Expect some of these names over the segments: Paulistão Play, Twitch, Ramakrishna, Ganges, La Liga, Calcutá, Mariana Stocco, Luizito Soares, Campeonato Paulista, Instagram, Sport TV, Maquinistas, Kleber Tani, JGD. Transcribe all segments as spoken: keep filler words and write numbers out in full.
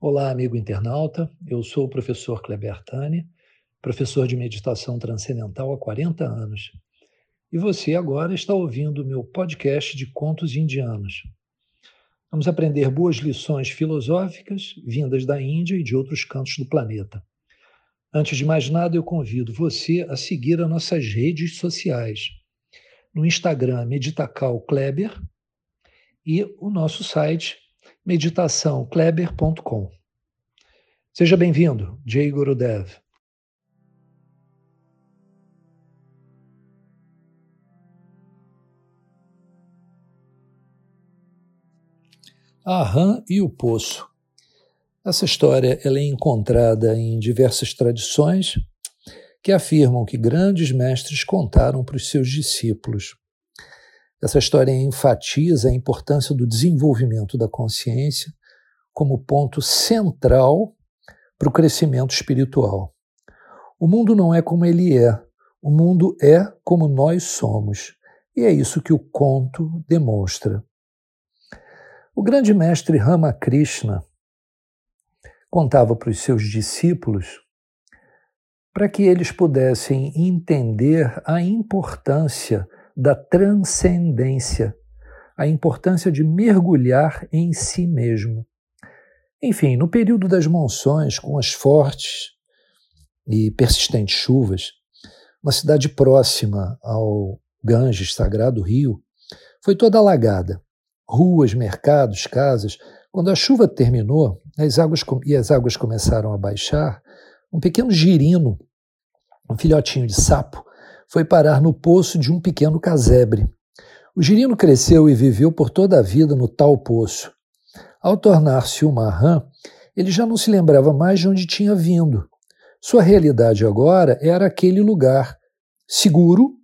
Olá, amigo internauta. Eu sou o professor Kleber Tani, professor de meditação transcendental há quarenta anos. E você agora está ouvindo o meu podcast de contos indianos. Vamos aprender boas lições filosóficas vindas da Índia e de outros cantos do planeta. Antes de mais nada, eu convido você a seguir as nossas redes sociais. No Instagram, meditacalkleber, e o nosso site, meditação kleber ponto com. Seja bem-vindo, Jai Gurudev. A rã e o poço. Essa história ela é encontrada em diversas tradições que afirmam que grandes mestres contaram para os seus discípulos. Essa história enfatiza a importância do desenvolvimento da consciência como ponto central para o crescimento espiritual. O mundo não é como ele é, o mundo é como nós somos, e é isso que o conto demonstra. O grande mestre Ramakrishna contava para os seus discípulos para que eles pudessem entender a importância da transcendência, a importância de mergulhar em si mesmo. Enfim, no período das monções, com as fortes e persistentes chuvas, uma cidade próxima ao Ganges, sagrado rio, foi toda alagada. Ruas, mercados, casas. Quando a chuva terminou as águas com... e as águas começaram a baixar, um pequeno girino, um filhotinho de sapo, foi parar no poço de um pequeno casebre. O girino cresceu e viveu por toda a vida no tal poço. Ao tornar-se uma rã, ele já não se lembrava mais de onde tinha vindo. Sua realidade agora era aquele lugar seguro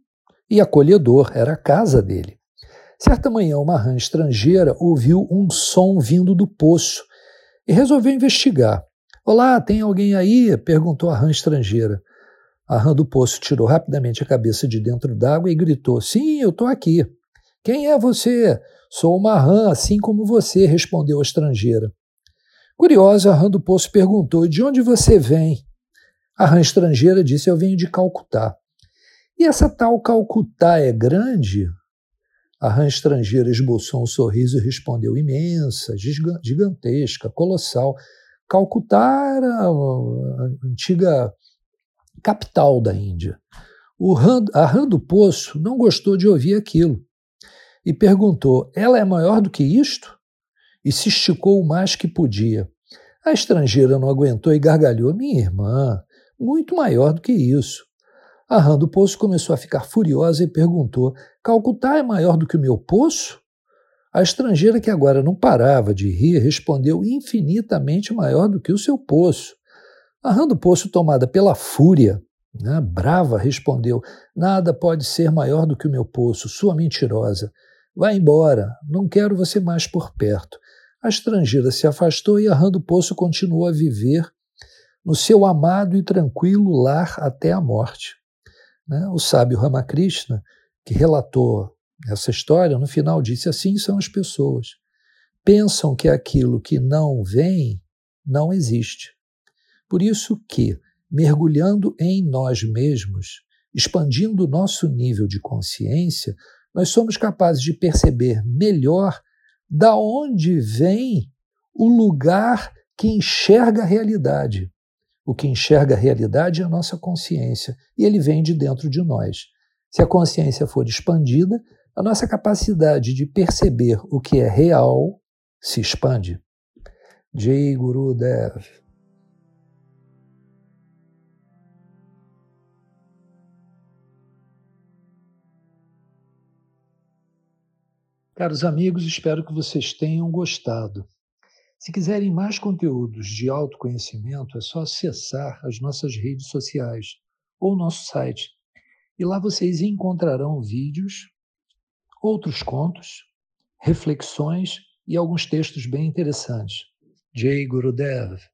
e acolhedor, era a casa dele. Certa manhã, uma rã estrangeira ouviu um som vindo do poço e resolveu investigar. Olá, tem alguém aí? Perguntou a rã estrangeira. A rã do poço tirou rapidamente a cabeça de dentro d'água e gritou, sim, eu estou aqui. Quem é você? Sou uma rã, assim como você, respondeu a estrangeira. Curiosa, a rã do poço perguntou, de onde você vem? A rã estrangeira disse, eu venho de Calcutá. E essa tal Calcutá é grande? A rã estrangeira esboçou um sorriso e respondeu, imensa, gigantesca, colossal. Calcutá era a antiga capital da Índia. O rã, a rã do poço não gostou de ouvir aquilo e perguntou, ela é maior do que isto? E se esticou o mais que podia. A estrangeira não aguentou e gargalhou, minha irmã, muito maior do que isso. A rã do poço começou a ficar furiosa e perguntou, Calcutá é maior do que o meu poço? A estrangeira, que agora não parava de rir, respondeu, infinitamente maior do que o seu poço. A rã do poço, tomada pela fúria, né, brava, respondeu, nada pode ser maior do que o meu poço, sua mentirosa. Vai embora, não quero você mais por perto. A estrangeira se afastou e a rã do poço continuou a viver no seu amado e tranquilo lar até a morte. Né, o sábio Ramakrishna, que relatou essa história, no final disse, assim são as pessoas. Pensam que aquilo que não vem não existe. Por isso que, mergulhando em nós mesmos, expandindo o nosso nível de consciência, nós somos capazes de perceber melhor da onde vem o lugar que enxerga a realidade. O que enxerga a realidade é a nossa consciência, e ele vem de dentro de nós. Se a consciência for expandida, a nossa capacidade de perceber o que é real se expande. Jai Gurudev. Caros amigos, espero que vocês tenham gostado. Se quiserem mais conteúdos de autoconhecimento, é só acessar as nossas redes sociais ou nosso site. E lá vocês encontrarão vídeos, outros contos, reflexões e alguns textos bem interessantes. Jai Gurudev!